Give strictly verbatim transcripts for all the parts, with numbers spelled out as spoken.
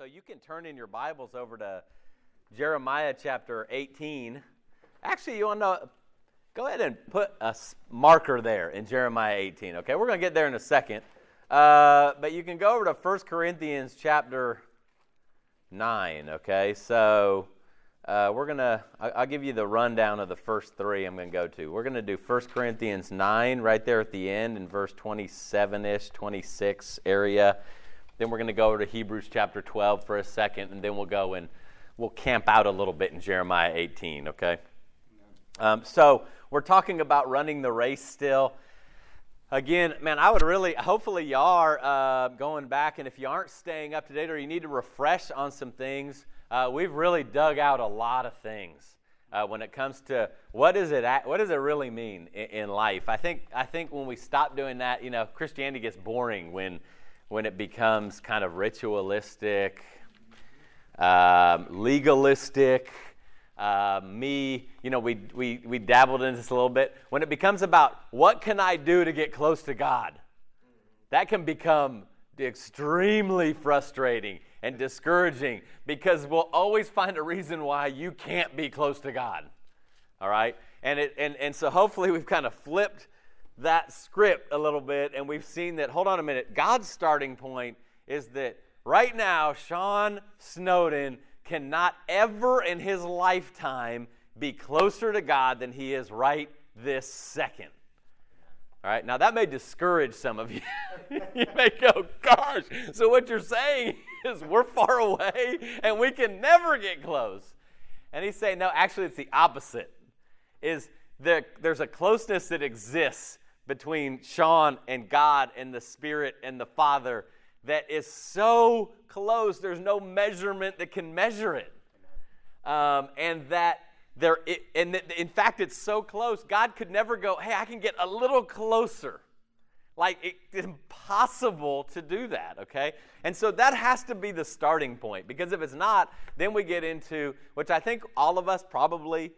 So you can turn in your Bibles over to Jeremiah chapter eighteen. Actually, you want to go ahead and put a marker there in Jeremiah eighteen, okay? We're going to get there in a second. Uh, but you can go over to First Corinthians chapter nine, okay? So uh, we're going to, I'll give you the rundown of the first three I'm going to go to. We're going to do First Corinthians nine right there at the end in verse twenty-seven-ish, twenty-six area. Then we're going to go over to Hebrews chapter twelve for a second, and then we'll go and we'll camp out a little bit in Jeremiah eighteen, okay? Um, so we're talking about running the race still. Again, man, I would really, hopefully you are uh, going back, and if you aren't staying up to date or you need to refresh on some things, uh, we've really dug out a lot of things uh, when it comes to what is it, what does it really mean in, in life? I think, I think when we stop doing that, you know, Christianity gets boring when when it becomes kind of ritualistic, um, legalistic, uh, me, you know, we, we we dabbled in this a little bit. When it becomes about what can I do to get close to God, that can become extremely frustrating and discouraging because we'll always find a reason why you can't be close to God, all right? And it and and so hopefully we've kind of flipped that script a little bit, and we've seen that, hold on a minute, God's starting point is that right now, Sean Snowden cannot ever in his lifetime be closer to God than he is right this second. All right, now that may discourage some of you. You may go, gosh, so what you're saying is we're far away and we can never get close. And he's saying, no, actually it's the opposite. Is there, there's a closeness that exists between Sean and God and the Spirit and the Father that is so close, there's no measurement that can measure it. Um, and that there, it, and th- in fact, it's so close, God could never go, hey, I can get a little closer. Like, it, it's impossible to do that, okay? And so that has to be the starting point, because if it's not, then we get into, which I think all of us probably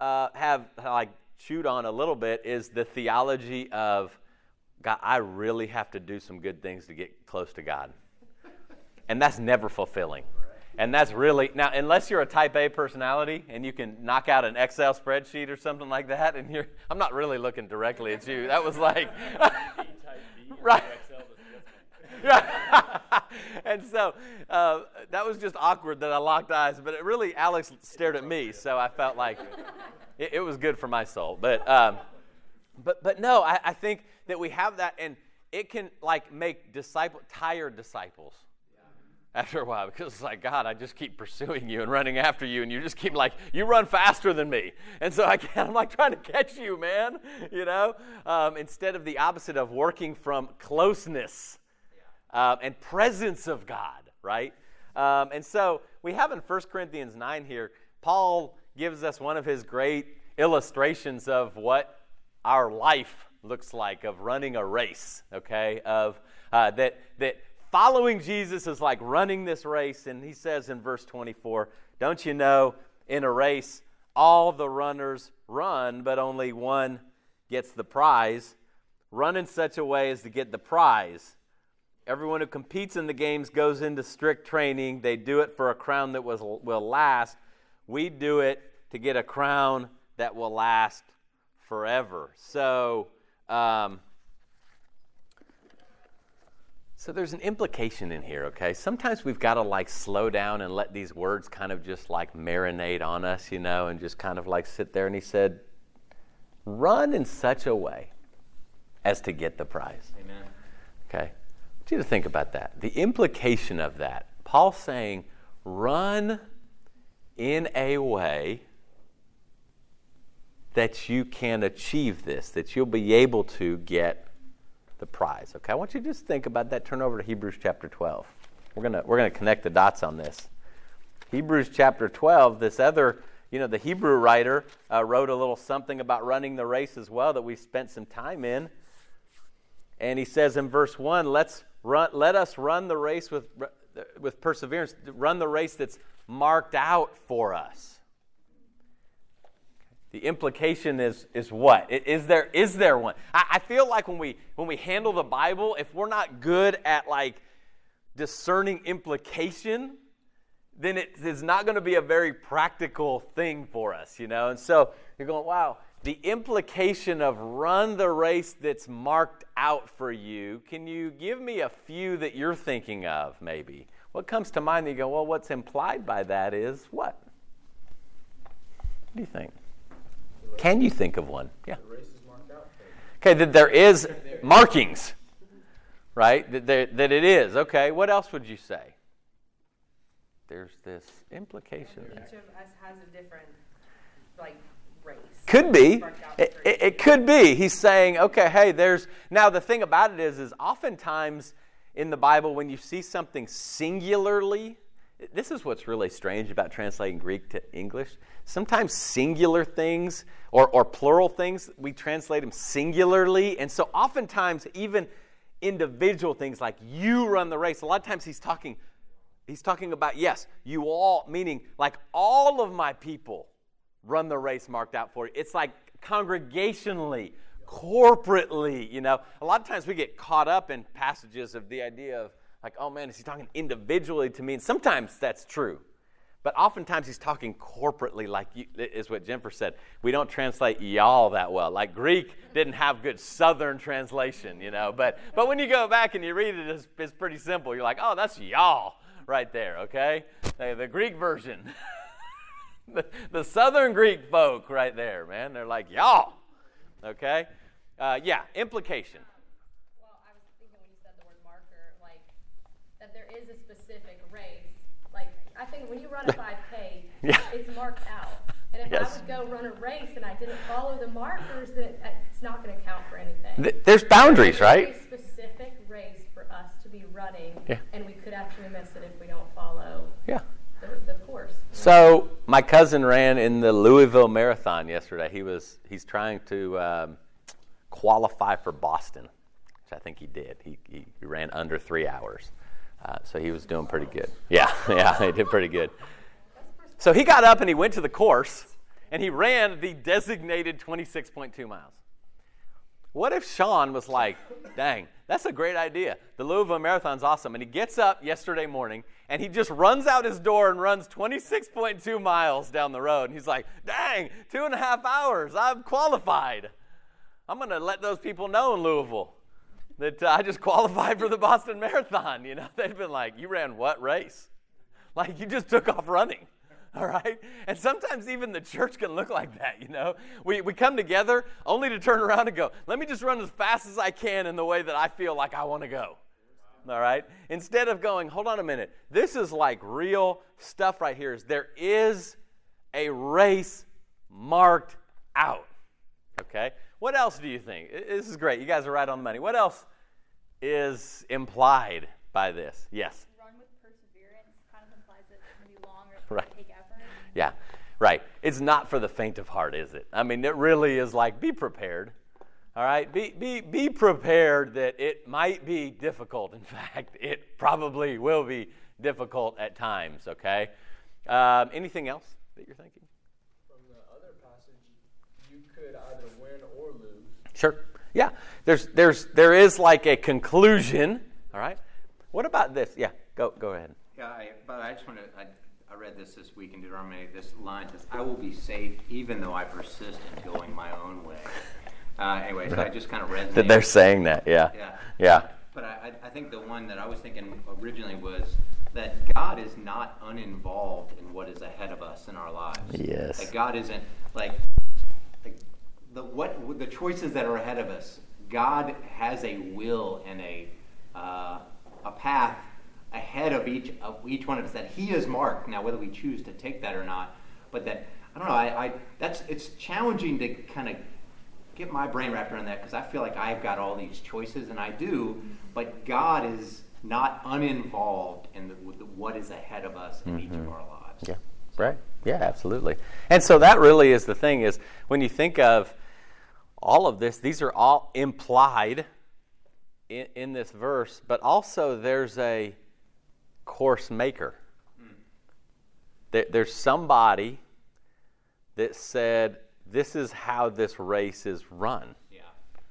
uh, have, like, chewed on a little bit, is the theology of, God, I really have to do some good things to get close to God. And that's never fulfilling. And that's really, now, unless you're a type A personality and you can knock out an Excel spreadsheet or something like that, and you're, I'm not really looking directly at you. That was like, right. And so uh, that was just awkward that I locked eyes, but it really, Alex stared at me, so I felt like it, it was good for my soul. But um, but but no, I, I think that we have that, and it can like make disciple tired disciples after a while, because it's like, God, I just keep pursuing you and running after you, and you just keep like, you run faster than me, and so I can't, I'm like trying to catch you, man, you know, um, instead of the opposite of working from closeness. Um, and presence of God, right? Um, and so we have in First Corinthians nine here, Paul gives us one of his great illustrations of what our life looks like, of running a race, okay? Of uh, that that following Jesus is like running this race. And he says in verse twenty-four, don't you know, in a race, all the runners run, but only one gets the prize. Run in such a way as to get the prize. Everyone who competes in the games goes into strict training. They do it for a crown that was, will last. We do it to get a crown that will last forever. So, um, so there's an implication in here, okay? Sometimes we've got to like slow down and let these words kind of just like marinate on us, you know, and just kind of like sit there. And he said, run in such a way as to get the prize. Amen. Okay. You to think about that, the implication of that. Paul saying, run in a way that you can achieve this, that you'll be able to get the prize. Okay, I want you to just think about that. Turn over to Hebrews chapter twelve. We're gonna we're gonna connect the dots on this. Hebrews chapter twelve. This other, you know, the Hebrew writer uh, wrote a little something about running the race as well that we spent some time in, and he says in verse one, let's Run, let us run the race with with perseverance, run the race that's marked out for us. The implication is is what? Is there is there one? I, I feel like when we when we handle the Bible, if we're not good at like discerning implication, then it is not going to be a very practical thing for us, you know. And so you're going, wow, the implication of run the race that's marked out for you, can you give me a few that you're thinking of maybe? What comes to mind that you go, well, what's implied by that is what? What do you think? Can you think of one? Yeah. The race is marked out for you. Okay, that there is markings, right? That, there, that it is. Okay, what else would you say? There's this implication there. Each of us has a different, like, race. Could be. It, it, it could be. He's saying, okay, hey, there's... Now, the thing about it is, is oftentimes in the Bible, when you see something singularly, this is what's really strange about translating Greek to English. Sometimes singular things or, or plural things, we translate them singularly. And so oftentimes, even individual things like you run the race, a lot of times he's talking... He's talking about, yes, you all, meaning like all of my people run the race marked out for you. It's like congregationally, corporately, you know. A lot of times we get caught up in passages of the idea of like, oh man, is he talking individually to me? And sometimes that's true. But oftentimes he's talking corporately, like you, is what Jennifer said. We don't translate y'all that well. Like Greek didn't have good Southern translation, you know. But, but when you go back and you read it, it's, it's pretty simple. You're like, oh, that's y'all. Right there, okay? The Greek version. the, the Southern Greek folk right there, man. They're like, y'all. Okay? Uh, yeah, implication. Um, well, I was thinking when you said the word marker, like, that there is a specific race. Like, I think when you run a five K, yeah. It's marked out. And if yes. I would go run a race and I didn't follow the markers, then it, it's not going to count for anything. Th- there's boundaries, there's right? There's a specific race for us to be running, yeah. And we could actually miss it if we don't follow yeah. the, the course. So my cousin ran in the Louisville Marathon yesterday. He was he's trying to um, qualify for Boston, which I think he did. He, he, he ran under three hours, uh, so he was doing pretty good. Yeah, yeah, he did pretty good. So he got up and he went to the course, and he ran the designated twenty-six point two miles. What if Sean was like, dang, that's a great idea. The Louisville Marathon's awesome. And he gets up yesterday morning, and he just runs out his door and runs twenty-six point two miles down the road. And he's like, dang, two and a half hours. I'm qualified. I'm going to let those people know in Louisville that uh, I just qualified for the Boston Marathon. You know, they've been like, you ran what race? Like, you just took off running. All right? And sometimes even the church can look like that, you know? We we come together only to turn around and go, let me just run as fast as I can in the way that I feel like I want to go. All right? Instead of going, hold on a minute. This is like real stuff right here. Is there is a race marked out. Okay? What else do you think? This is great. You guys are right on the money. What else is implied by this? Yes? Run with perseverance kind of implies that it's going to be long or it's going to take effort. Yeah, right. It's not for the faint of heart, is it? I mean, it really is like, be prepared, all right? Be be be prepared that it might be difficult. In fact, it probably will be difficult at times, okay? Um, anything else that you're thinking? From the other passage, you could either win or lose. Sure, yeah. There's there's there is like a conclusion, all right? What about this? Yeah, go go ahead. Yeah, I, but I just want to... I, I read this this week in Deuteronomy. This line says, I will be safe even though I persist in going my own way. Uh, anyway, so I just kind of read that. They're saying that, yeah. Yeah. yeah. But I, I think the one that I was thinking originally was that God is not uninvolved in what is ahead of us in our lives. Yes. That God isn't, like, like the what the choices that are ahead of us, God has a will and a uh, a path ahead of each of each one of us that he is marked now, whether we choose to take that or not. But that I don't know. I, I that's it's challenging to kind of get my brain wrapped around that because I feel like I've got all these choices and I do, but God is not uninvolved in the, with the, what is ahead of us in mm-hmm. each of our lives. Yeah, so. Right. Yeah, absolutely. And so that really is the thing is when you think of all of this, these are all implied in, in this verse, but also there's a course maker. There, there's somebody that said, this is how this race is run. Yeah,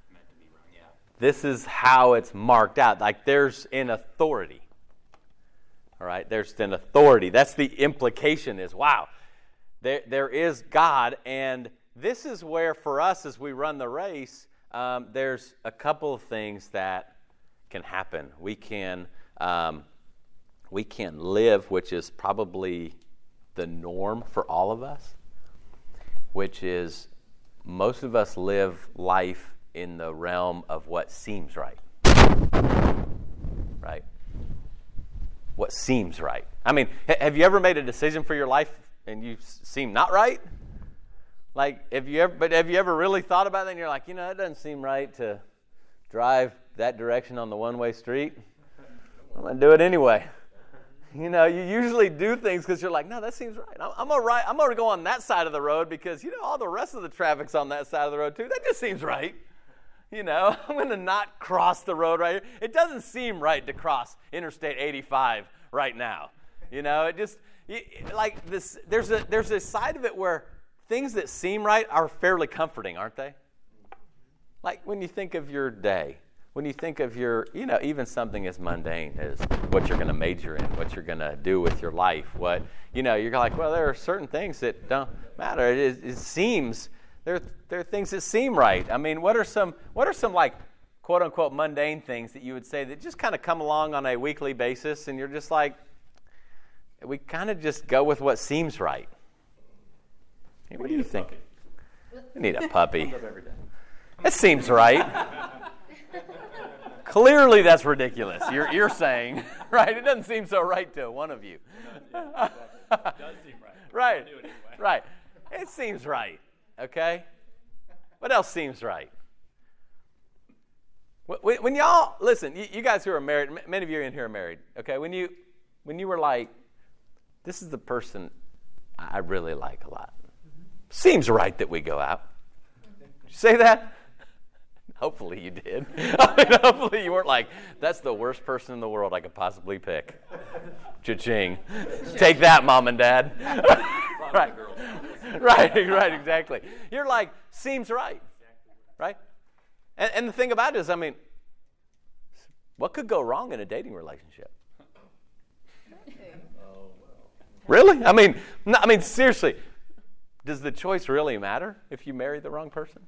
meant to be run, yeah. This is how it's marked out. Like there's an authority. All right, there's an authority. That's the implication is, wow, there there is God. And this is where for us as we run the race, um, there's a couple of things that can happen. We can um, we can live, which is probably the norm for all of us, which is most of us live life in the realm of what seems right. Right? What seems right. I mean, have you ever made a decision for your life and you seem not right? Like, have you ever, but have you ever really thought about that and you're like, you know, it doesn't seem right to drive that direction on the one-way street. I'm going to do it anyway. You know, you usually do things because you're like, no, that seems right. I'm, I'm going right, to go on that side of the road because, you know, all the rest of the traffic's on that side of the road too. That just seems right. You know, I'm going to not cross the road right here. It doesn't seem right to cross Interstate eighty-five right now. You know, it just, like, this. There's a, there's a side of it where things that seem right are fairly comforting, aren't they? Like when you think of your day, when you think of your, you know, even something as mundane as what you're going to major in, what you're going to do with your life, what, you know, you're like, well, there are certain things that don't matter. It, is, it seems, there, there are things that seem right. I mean, what are some, what are some like, quote unquote, mundane things that you would say that just kind of come along on a weekly basis and you're just like, we kind of just go with what seems right. Hey, what do you think? We need a puppy. That seems right. Clearly, that's ridiculous. You're you're saying, right? It doesn't seem so right to one of you. Yeah, exactly. It does seem right. Right. Do it anyway. Right. It seems right. Okay. What else seems right? When, when y'all listen, you, you guys who are married, many of you in here are married. Okay. When you when you were like, this is the person I really like a lot. Mm-hmm. Seems right that we go out. Did you say that? Hopefully you did. I mean, hopefully you weren't like, that's the worst person in the world I could possibly pick. Cha-ching. Take that, Mom and Dad. Right. Right, right, exactly. You're like, seems right. Right? And, and the thing about it is, I mean, what could go wrong in a dating relationship? Really? I mean, no, I mean, seriously, does the choice really matter if you marry the wrong person?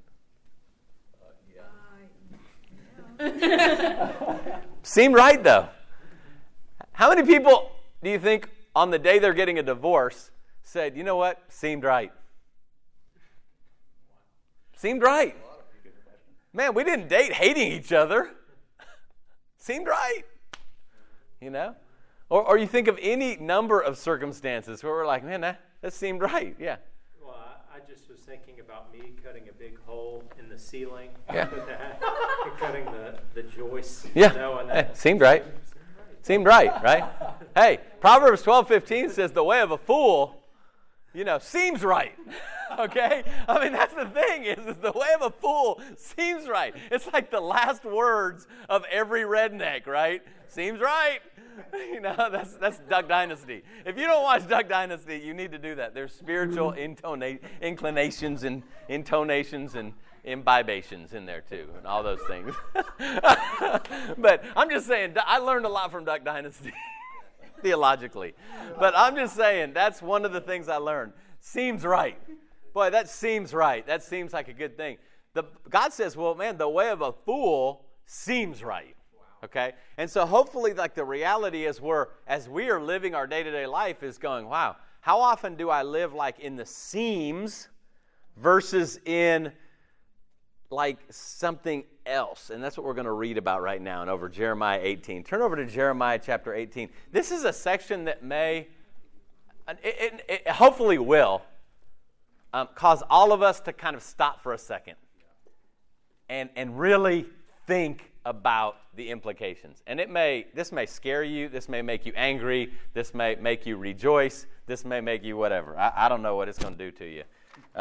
Seem right though. How many people do you think on the day they're getting a divorce said, you know what, seemed right? Seemed right. Man, we didn't date hating each other. Seemed right. You know? Or or you think of any number of circumstances where we're like, man, that, that seemed right. Yeah. Well, I, I just was thinking about me cutting a big hole in the ceiling. Yeah. Cutting the, the joists. Yeah, you know, and that seemed right. Seemed right, right? Hey, Proverbs twelve fifteen says the way of a fool, you know, seems right. Okay? I mean, that's the thing is, is the way of a fool seems right. It's like the last words of every redneck, right? Seems right. You know, that's that's Duck Dynasty. If you don't watch Duck Dynasty, you need to do that. There's spiritual intona- inclinations and intonations and imbibations in there too, and all those things. But I'm just saying, I learned a lot from Duck Dynasty theologically. But I'm just saying, that's one of the things I learned. Seems right. Boy, that seems right. That seems like a good thing. The, God says, well, man, the way of a fool seems right. Okay? And so hopefully, like, the reality is we're, as we are living our day-to-day life is going, wow, how often do I live, like, in the seams versus in like something else? And that's what we're going to read about right now and over Jeremiah eighteen. Turn over to Jeremiah chapter eighteen. This is a section that may, it, it, it hopefully will, um, cause all of us to kind of stop for a second and and really think about the implications. And it may, this may scare you, this may make you angry, this may make you rejoice, this may make you whatever. I, I don't know what it's going to do to you.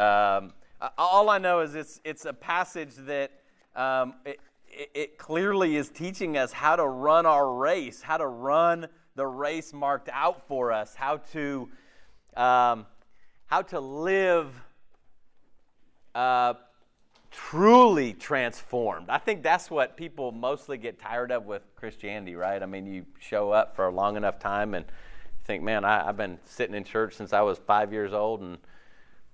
Um, All I know is it's it's a passage that um, it, it clearly is teaching us how to run our race, how to run the race marked out for us, how to um, how to live uh, truly transformed. I think that's what people mostly get tired of with Christianity, right? I mean, you show up for a long enough time and think, man, I, I've been sitting in church since I was five years old, and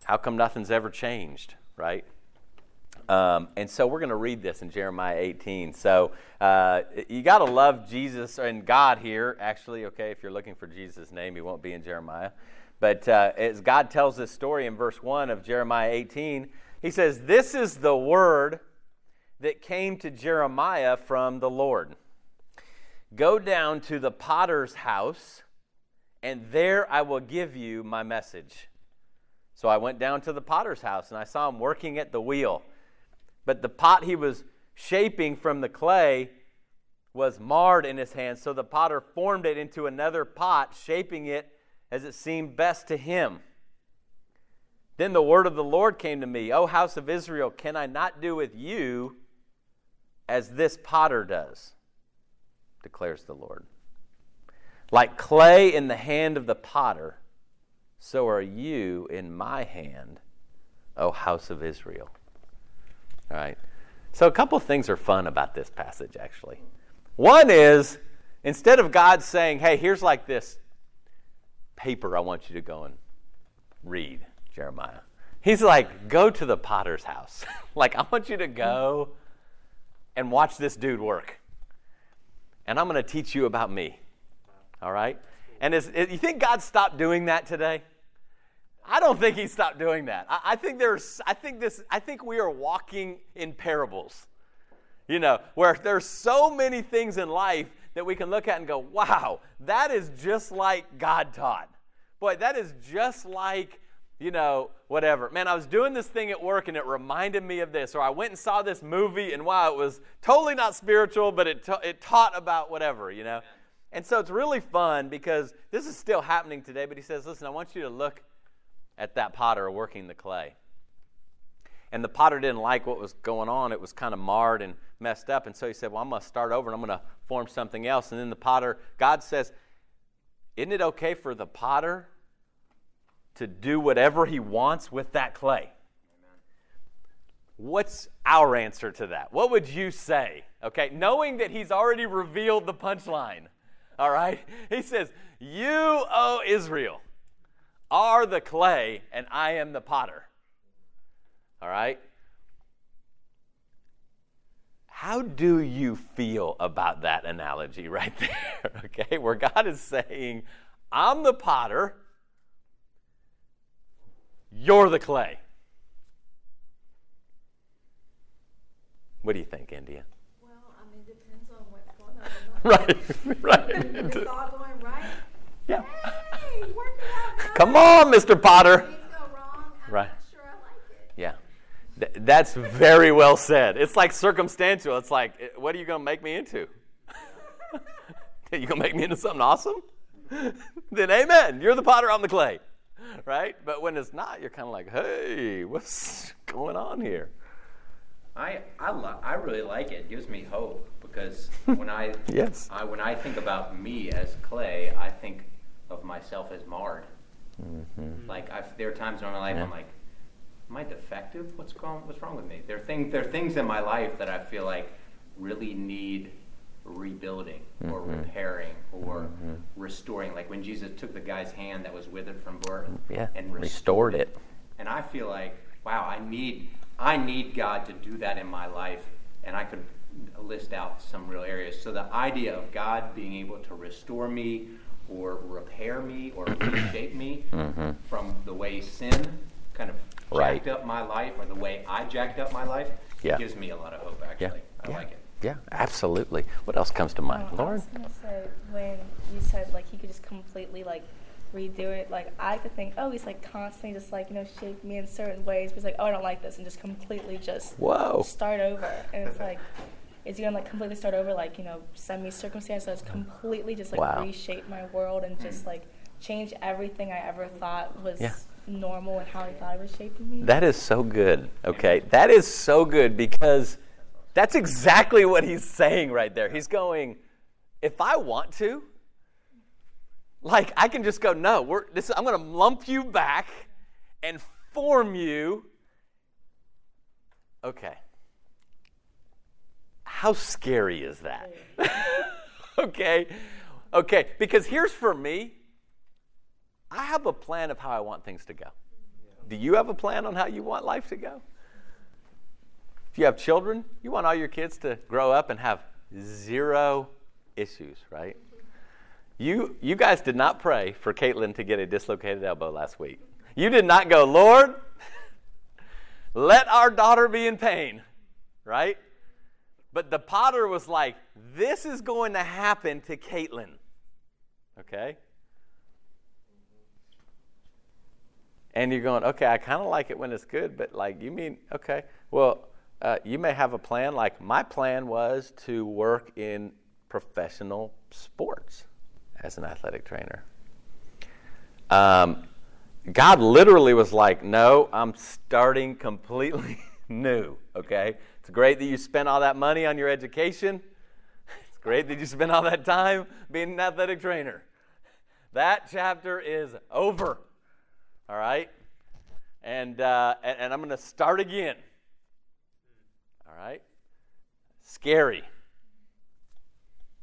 how come nothing's ever changed, right? Um, and so we're going to read this in Jeremiah eighteen. So uh, you got to love Jesus and God here, actually, okay, if you're looking for Jesus' name, he won't be in Jeremiah. But uh, as God tells this story in verse one of Jeremiah eighteen, he says, "This is the word that came to Jeremiah from the Lord. Go down to the potter's house, and there I will give you my message." So I went down to the potter's house, and I saw him working at the wheel. But the pot he was shaping from the clay was marred in his hands, so the potter formed it into another pot, shaping it as it seemed best to him. Then the word of the Lord came to me, "O house of Israel, can I not do with you as this potter does, declares the Lord. Like clay in the hand of the potter, so are you in my hand, O house of Israel." All right. So a couple things are fun about this passage, actually. One is, instead of God saying, "Hey, here's like this paper I want you to go and read, Jeremiah," he's like, "Go to the potter's house." Like, I want you to go and watch this dude work. And I'm going to teach you about me. All right? And is, is, you think God stopped doing that today? I don't think he stopped doing that. I, I think there's, I think this, I think we are walking in parables, you know, where there's so many things in life that we can look at and go, wow, that is just like God taught. Boy, that is just like, you know, whatever. Man, I was doing this thing at work and it reminded me of this. Or I went and saw this movie and wow, it was totally not spiritual, but it ta- it taught about whatever, you know. And so it's really fun because this is still happening today, but he says, listen, I want you to look at that potter working the clay. And the potter didn't like what was going on. It was kind of marred and messed up. And so he said, well, I'm going to start over and I'm going to form something else. And then the potter, God says, isn't it okay for the potter to do whatever he wants with that clay? Amen. What's our answer to that? What would you say? Okay, knowing that he's already revealed the punchline, all right? He says, you, O Israel, are the clay and I am the potter. All right? How do you feel about that analogy right there, okay? Where God is saying, I'm the potter, you're the clay. What do you think, India? Well, I mean, it depends on what's going on. Right, right. It's all going right. Yeah. Hey, work it out. Come on, Mister Potter. Things go wrong. I'm right. Not sure I like it. Yeah. That's very well said. It's like circumstantial. It's like, what are you going to make me into? Are you going to make me into something awesome? Then amen. You're the potter, I'm the clay. Right? But when it's not, you're kind of like, hey, what's going on here? I I, lo- I really like it. It gives me hope because when I, yes. I when I think about me as clay, I think of myself as marred. Mm-hmm. Like I've, there are times in my life yeah. I'm like, am I defective? What's going? What's wrong with me? There are things. There are things in my life that I feel like really need rebuilding or mm-hmm. repairing or mm-hmm. restoring. Like when Jesus took the guy's hand that was withered from birth yeah. and restored, restored it. it. And I feel like, wow, I need, I need God to do that in my life. And I could list out some real areas. So the idea of God being able to restore me or repair me or reshape me mm-hmm. from the way sin kind of Right. jacked up my life, or the way I jacked up my life, yeah. gives me a lot of hope, actually. Yeah. I yeah. like it. Yeah, absolutely. What else comes to mind, um, Lauren? I was going to say, when you said, like, he could just completely, like, redo it, like, I could think, oh, he's, like, constantly just, like, you know, shaped me in certain ways, but he's like, oh, I don't like this, and just completely just Whoa. start over. And it's like, is he going to, like, completely start over, like, you know, send me circumstances that's completely just, like, wow. reshape my world and just, like, change everything I ever thought was... Yeah. normal and how I thought it was shaping me. That is so good. Okay, that is so good because that's exactly what he's saying right there. He's going, if I want to, like I can just go, no, we're, this, I'm going to lump you back and form you Okay. How scary is that? Okay. Okay. Because here's for me. I have a plan of how I want things to go. Do you have a plan on how you want life to go? If you have children, you want all your kids to grow up and have zero issues, right? You you guys did not pray for Caitlin to get a dislocated elbow last week. You did not go, Lord, let our daughter be in pain, right? But the potter was like, this is going to happen to Caitlin, okay? And you're going, okay, I kind of like it when it's good, but like, you mean, okay, well, uh, you may have a plan. Like, my plan was to work in professional sports as an athletic trainer. Um, God literally was like, no, I'm starting completely new, okay? It's great that you spent all that money on your education. It's great that you spent all that time being an athletic trainer. That chapter is over. All right, and, uh, and and I'm going to start again. All right, scary.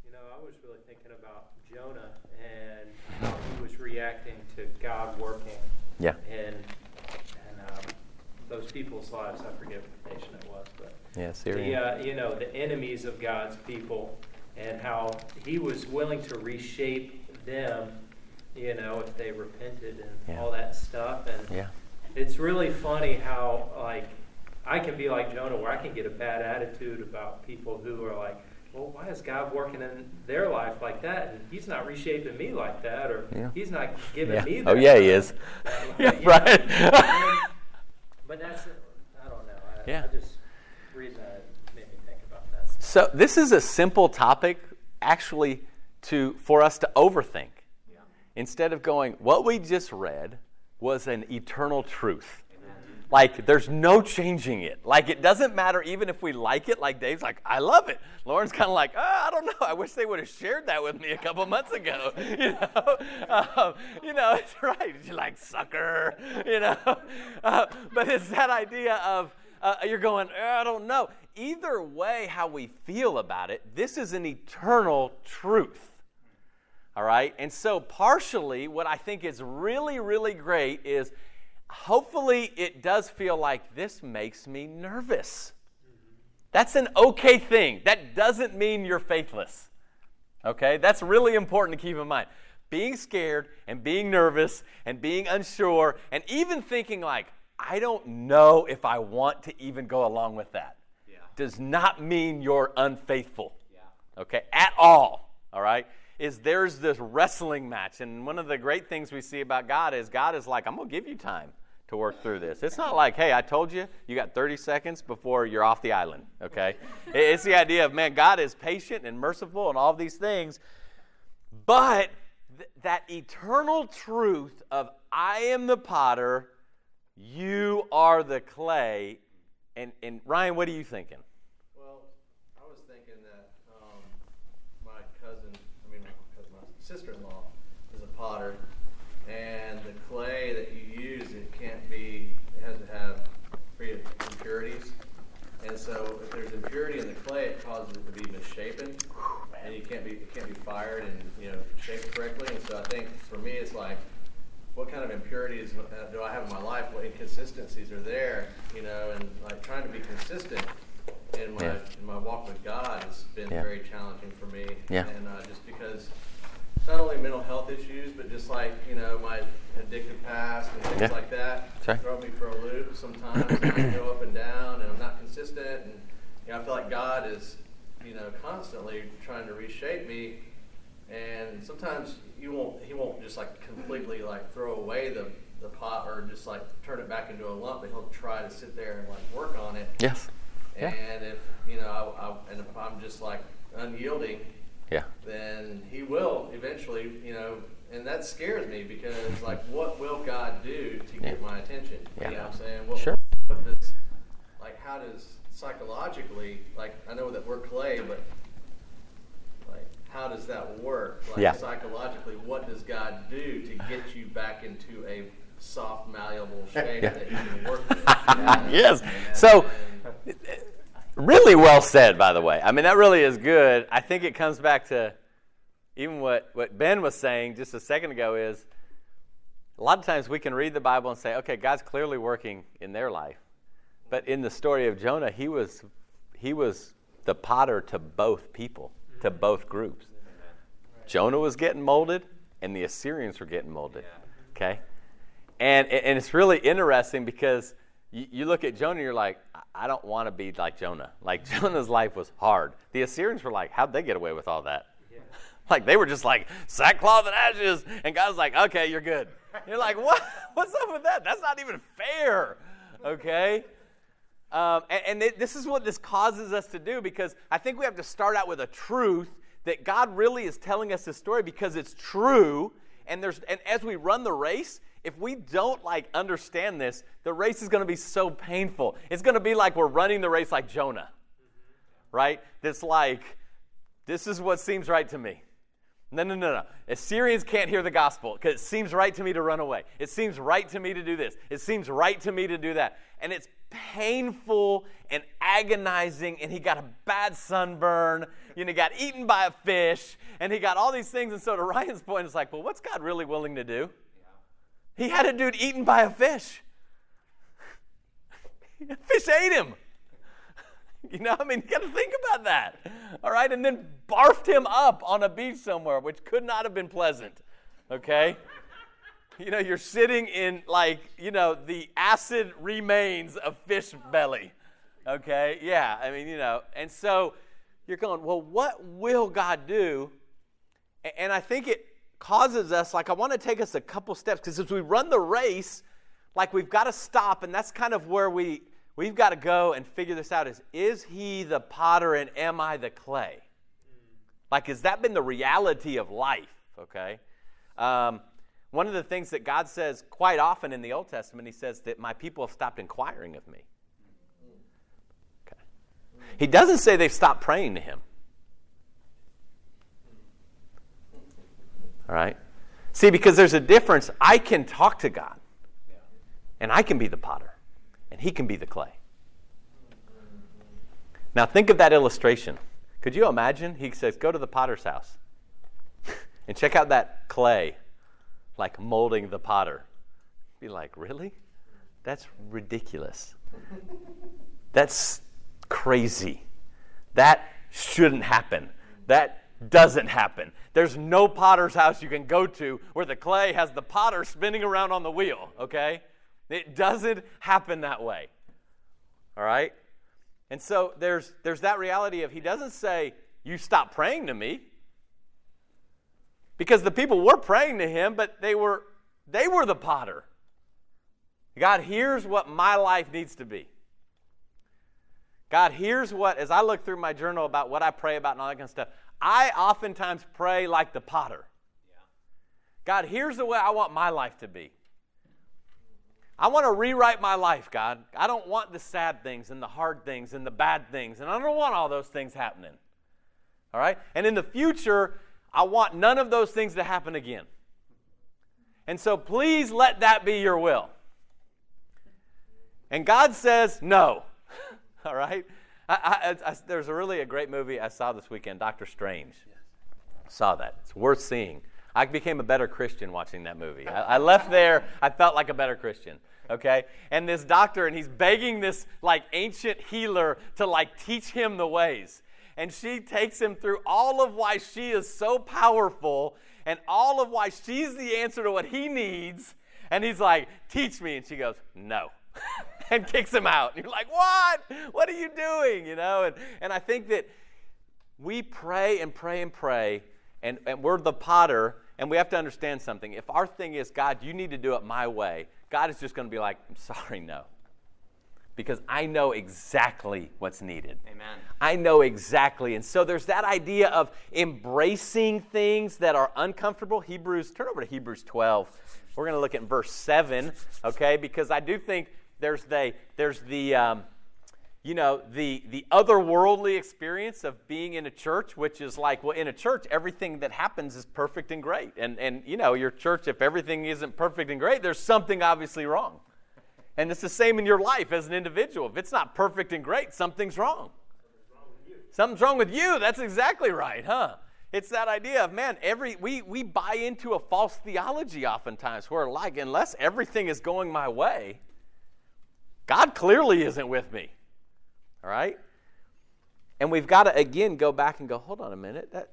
You know, I was really thinking about Jonah and how he was reacting to God working. Yeah. And and um, those people's lives. I forget what nation it was, but yeah, Assyrians. Uh, you know, the enemies of God's people, and how he was willing to reshape them. You know, if they repented and yeah. all that stuff. And yeah. it's really funny how, like, I can be like Jonah, where I can get a bad attitude about people who are like, well, why is God working in their life like that? And he's not reshaping me like that, or yeah. he's not giving yeah. me that. Oh, yeah, he is. Like, yeah, you know, right. And, but that's, I don't know. I, yeah. I just, the reason I made me think about that stuff. So this is a simple topic, actually, to for us to overthink. Instead of going, what we just read was an eternal truth. Amen. Like, there's no changing it. Like, it doesn't matter even if we like it. Like, Dave's like, I love it. Lauren's kind of like, oh, I don't know. I wish they would have shared that with me a couple months ago. You know, um, you know, it's right. You're like, sucker, you know. Uh, but it's that idea of uh, you're going, oh, I don't know. Either way, how we feel about it, this is an eternal truth. All right, and so partially what I think is really, really great is hopefully it does feel like this makes me nervous. Mm-hmm. That's an okay thing. That doesn't mean you're faithless, okay? That's really important to keep in mind. Being scared and being nervous and being unsure and even thinking like, I don't know if I want to even go along with that yeah. does not mean you're unfaithful, yeah. okay, at all, all right? Is there's this wrestling match. And one of the great things we see about God is God is like, I'm going to give you time to work through this. It's not like, hey, I told you, you got thirty seconds before you're off the island, okay? It's the idea of, man, God is patient and merciful and all these things. But th- that eternal truth of I am the potter, you are the clay. And, and Ryan, what are you thinking? Sister-in-law is a potter, and the clay that you use, it can't be, it has to have free of impurities. And so if there's impurity in the clay, it causes it to be misshapen, and you can't be, it can't be fired and, you know, shaped correctly. And so I think for me, it's like, what kind of impurities do I have in my life? What inconsistencies are there? You know, and like trying to be consistent in my, yeah. in my walk with God has been yeah. very challenging for me. Yeah. And uh, just because not only mental health issues, but just like, you know, my addictive past and things yeah. like that Sorry. throw me for a loop sometimes. I go up and down, and I'm not consistent. And you know, I feel like God is, you know, constantly trying to reshape me. And sometimes you won't, he won't just like completely like throw away the, the pot or just like turn it back into a lump, but he'll try to sit there and like work on it. Yes. Yeah. And if, you know, I, I, and if I'm just like unyielding, yeah. then he will eventually, you know, and that scares me because, like, what will God do to yeah. get my attention? Yeah. You know what I'm saying? What, sure. What does, like, how does psychologically, like, I know that we're clay, but, like, how does that work? Like, yeah. psychologically, what does God do to get you back into a soft, malleable shape yeah. that you can work with? Yeah. Yes. And, so, Really well said, by the way. I mean, that really is good. I think it comes back to even what, what Ben was saying just a second ago is a lot of times we can read the Bible and say, okay, God's clearly working in their life. But in the story of Jonah, he was he was the potter to both people, to both groups. Jonah was getting molded, and the Assyrians were getting molded. Okay? And and it's really interesting because you, you look at Jonah and you're like, I don't want to be like Jonah. Like, Jonah's life was hard. The Assyrians were like, how'd they get away with all that? Like, they were just like, sackcloth and ashes. And God's like, okay, you're good. You're like, what? What's up with that? That's not even fair. Okay? Um, and and it, this is what this causes us to do, because I think we have to start out with a truth that God really is telling us this story because it's true. And there's and as we run the race, if we don't, like, understand this, the race is going to be so painful. It's going to be like we're running the race like Jonah, right? That's like, this is what seems right to me. No, no, no, no. Assyrians can't hear the gospel because it seems right to me to run away. It seems right to me to do this. It seems right to me to do that. And it's painful and agonizing, and he got a bad sunburn, and he got eaten by a fish, and he got all these things. And so to Ryan's point, it's like, well, what's God really willing to do? He had a dude eaten by a fish. A fish ate him. You know, I mean, you got to think about that, all right? And then barfed him up on a beach somewhere, which could not have been pleasant, okay? You know, you're sitting in, like, you know, the acid remains of fish belly, okay? Yeah, I mean, you know, and so you're going, well, what will God do? And I think it causes us, like, I want to take us a couple steps, because as we run the race, like, we've got to stop, and that's kind of where we... We've got to go and figure this out. Is, is he the potter and am I the clay? Like, has that been the reality of life, okay? Um, one of the things that God says quite often in the Old Testament, he says that my people have stopped inquiring of me. Okay. He doesn't say they've stopped praying to him. All right? See, because there's a difference. I can talk to God, and I can be the potter. And he can be the clay. Now think of that illustration. Could you imagine? He says, go to the potter's house and check out that clay, like molding the potter. Be like, really? That's ridiculous. That's crazy. That shouldn't happen. That doesn't happen. There's no potter's house you can go to where the clay has the potter spinning around on the wheel, okay? It doesn't happen that way, all right? And so there's there's that reality of he doesn't say, you stop praying to me. Because the people were praying to him, but they were they were the potter. God hears what my life needs to be. God hears what, as I look through my journal about what I pray about and all that kind of stuff, I oftentimes pray like the potter. God, here's the way I want my life to be. I want to rewrite my life, God. I don't want the sad things and the hard things and the bad things, and I don't want all those things happening, all right? And in the future, I want none of those things to happen again. And so please let that be your will. And God says no, all right? I, I, I, there's a really a great movie I saw this weekend, Doctor Strange. I saw that. It's worth seeing. I became a better Christian watching that movie. I, I left there, I felt like a better Christian, okay? And this doctor, and he's begging this, like, ancient healer to, like, teach him the ways. And she takes him through all of why she is so powerful and all of why she's the answer to what he needs. And he's like, teach me. And she goes, no, and kicks him out. And you're like, what? What are you doing, you know? And, and I think that we pray and pray and pray, and, and we're the potter. And we have to understand something. If our thing is, God, you need to do it my way, God is just going to be like, I'm sorry, no. Because I know exactly what's needed. Amen. I know exactly. And so there's that idea of embracing things that are uncomfortable. Hebrews, turn over to Hebrews twelve. We're going to look at verse seven, okay? Because I do think there's the, there's the um, you know, the, the otherworldly experience of being in a church, which is like, well, in a church, everything that happens is perfect and great. And, and you know, your church, if everything isn't perfect and great, there's something obviously wrong. And it's the same in your life as an individual. If it's not perfect and great, something's wrong. Something's wrong with you. That's exactly right, huh? It's that idea of, man, every we we buy into a false theology oftentimes where, like, unless everything is going my way, God clearly isn't with me, all right? And we've got to, again, go back and go, hold on a minute, that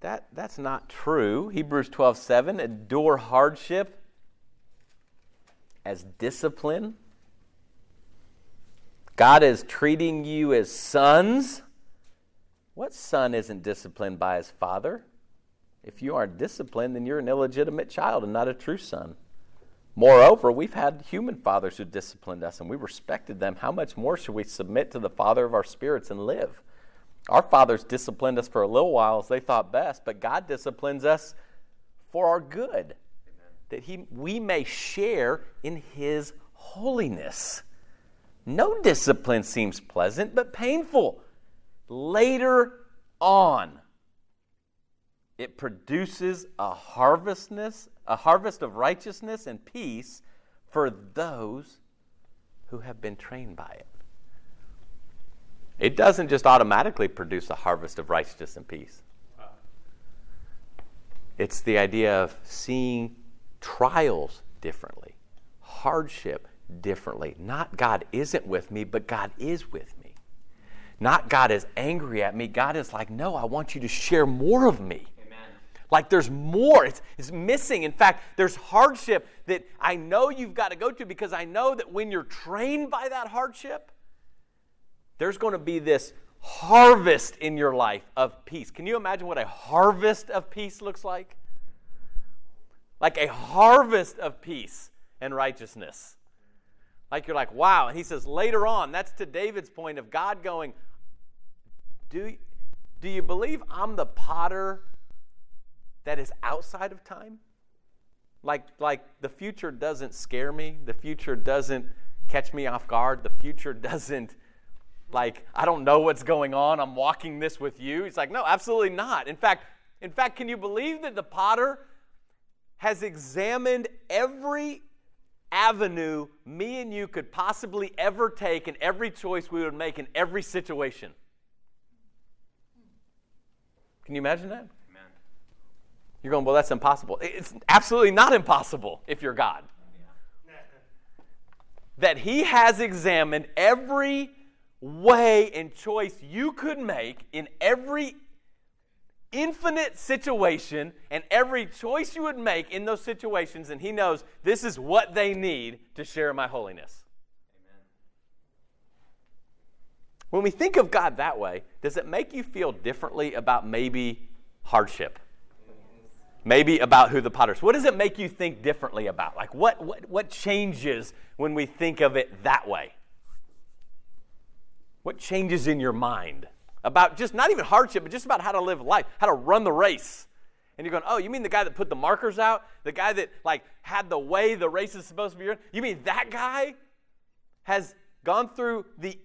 that that's not true. Hebrews twelve seven, endure hardship as discipline. God is treating you as sons. What son isn't disciplined by his father? If you aren't disciplined, then you're an illegitimate child and not a true son. Moreover, we've had human fathers who disciplined us, and we respected them. How much more should we submit to the Father of our spirits and live? Our fathers disciplined us for a little while as they thought best, but God disciplines us for our good, Amen. that he, we may share in his holiness. No discipline seems pleasant, but painful. Later on, it produces a harvestness, a harvest of righteousness and peace for those who have been trained by it. It doesn't just automatically produce a harvest of righteousness and peace. Wow. It's the idea of seeing trials differently, hardship differently. Not God isn't with me, but God is with me. Not God is angry at me. God is like, no, I want you to share more of me. Amen. Like there's more. It's, it's missing. In fact, there's hardship that I know you've got to go to, because I know that when you're trained by that hardship, there's going to be this harvest in your life of peace. Can you imagine what a harvest of peace looks like? Like a harvest of peace and righteousness. Like you're like, wow. And he says later on, that's to David's point of God going, do, do you believe I'm the potter that is outside of time? Like, like the future doesn't scare me. The future doesn't catch me off guard. The future doesn't, like, I don't know what's going on. I'm walking this with you. He's like, no, absolutely not. In fact, in fact, can you believe that the potter has examined every avenue me and you could possibly ever take, and every choice we would make in every situation? Can you imagine that? Amen. You're going, well, that's impossible. It's absolutely not impossible if you're God. Yeah. That he has examined every way and choice you could make in every infinite situation, and every choice you would make in those situations, and he knows this is what they need to share my holiness. Amen. When we think of God that way, does it make you feel differently about maybe hardship? Maybe about who the potter is? What does it make you think differently about? Like what what what changes when we think of it that way? What changes in your mind? About just not even hardship, but just about how to live life, how to run the race. And you're going, oh, you mean the guy that put the markers out? The guy that, like, had the way the race is supposed to be run? You mean that guy has gone through the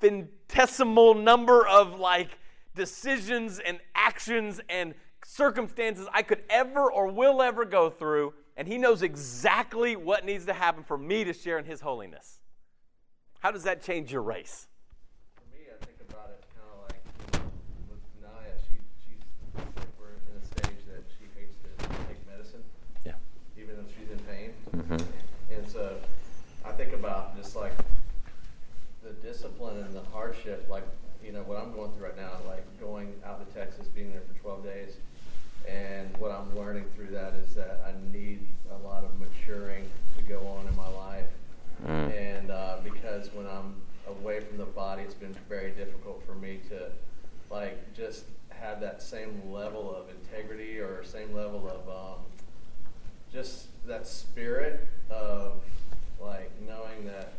infinitesimal number of, like, decisions and actions and circumstances I could ever or will ever go through, and he knows exactly what needs to happen for me to share in his holiness? How does that change your race? Like the discipline and the hardship, like, you know, what I'm going through right now, like going out to Texas, being there for twelve days, and what I'm learning through that is that I need a lot of maturing to go on in my life, mm. and uh, because when I'm away from the body, it's been very difficult for me to, like, just have that same level of integrity or same level of um, just that spirit of, like, knowing that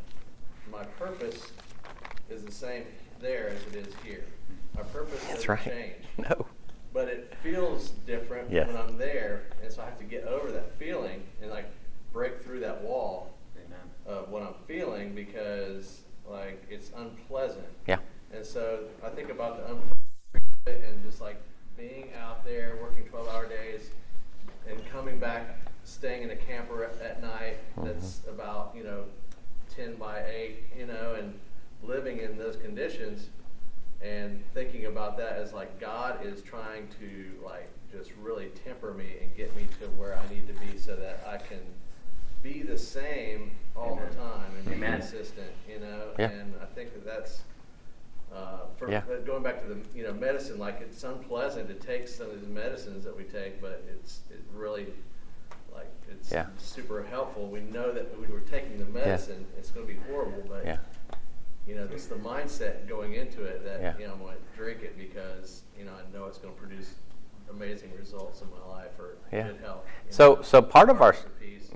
my purpose is the same there as it is here. My purpose doesn't right. change. No. But it feels different yes. when I'm there, and so I have to get over that feeling and, like, break through that wall Amen. of what I'm feeling, because, like, it's unpleasant. Yeah. And so I think about the unpleasant and just, like, being out there working twelve-hour days and coming back, staying in a camper at night that's about, you know, ten by eight, you know, and living in those conditions, and thinking about that as like God is trying to like just really temper me and get me to where I need to be so that I can be the same all Amen. The time and be Amen. Consistent, you know. Yeah. And I think that that's uh, for yeah. going back to the you know medicine. Like it's unpleasant to take some of these medicines that we take, but it's it really like it's yeah. super helpful. We know that when we're taking the medicine, yeah. it's going to be horrible, but. Yeah. You know, it's the mindset going into it that, yeah. you know, I'm going to drink it because, you know, I know it's going to produce amazing results in my life or yeah. good health. So, know, so part of our,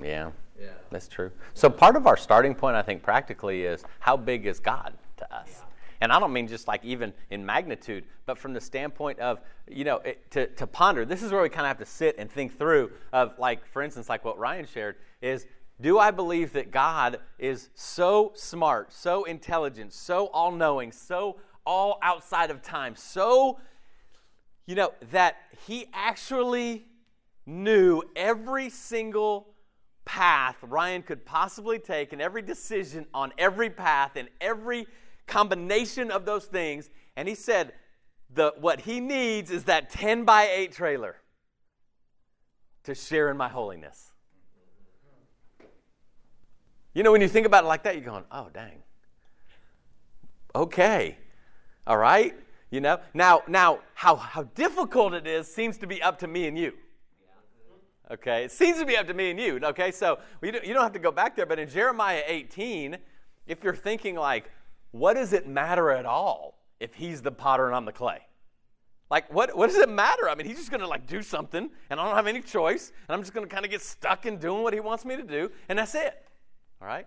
yeah, yeah, that's true. So part of our starting point, I think, practically is how big is God to us? Yeah. And I don't mean just like even in magnitude, but from the standpoint of, you know, it, to, to ponder, this is where we kind of have to sit and think through of like, for instance, like what Ryan shared is, do I believe that God is so smart, so intelligent, so all-knowing, so all outside of time, so, you know, that he actually knew every single path Ryan could possibly take and every decision on every path and every combination of those things? And he said the what he needs is that ten by eight trailer to share in my holiness. You know, when you think about it like that, you're going, oh, dang. Okay. All right. You know, now, now how, how difficult it is seems to be up to me and you. Okay. It seems to be up to me and you. Okay. So you don't have to go back there. But in Jeremiah eighteen, if you're thinking like, what does it matter at all if he's the potter and I'm the clay? Like, what, what does it matter? I mean, he's just going to, like, do something, and I don't have any choice, and I'm just going to kind of get stuck in doing what he wants me to do, and that's it. All right?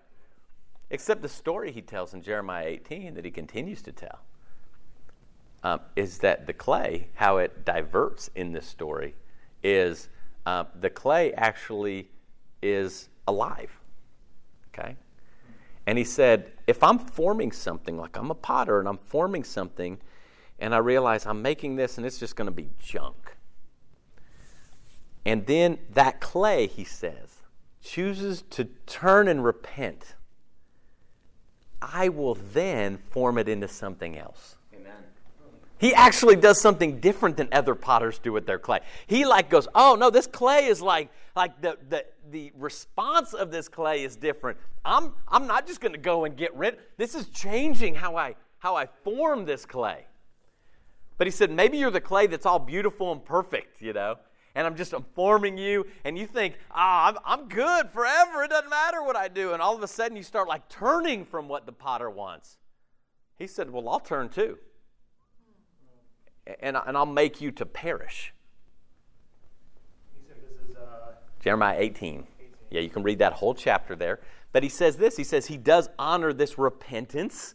Except the story he tells in Jeremiah eighteen that he continues to tell um, is that the clay, how it diverts in this story, is uh, the clay actually is alive. Okay? And he said, if I'm forming something, like I'm a potter and I'm forming something, and I realize I'm making this and it's just going to be junk. And then that clay, he says, chooses to turn and repent, I will then form it into something else. Amen. He actually does something different than other potters do with their clay. He like goes, oh no, this clay is like like the the, the response of this clay is different. I'm I'm not just going to go and get rid. This is changing how I how I form this clay. But he said, maybe you're the clay that's all beautiful and perfect, you know. And I'm just I'm forming you, and you think, ah, oh, I'm, I'm good forever. It doesn't matter what I do. And all of a sudden, you start like turning from what the potter wants. He said, well, I'll turn too. And, and I'll make you to perish. He said this is uh, Jeremiah eighteen. eighteen. Yeah, you can read that whole chapter there. But he says this. He says he does honor this repentance,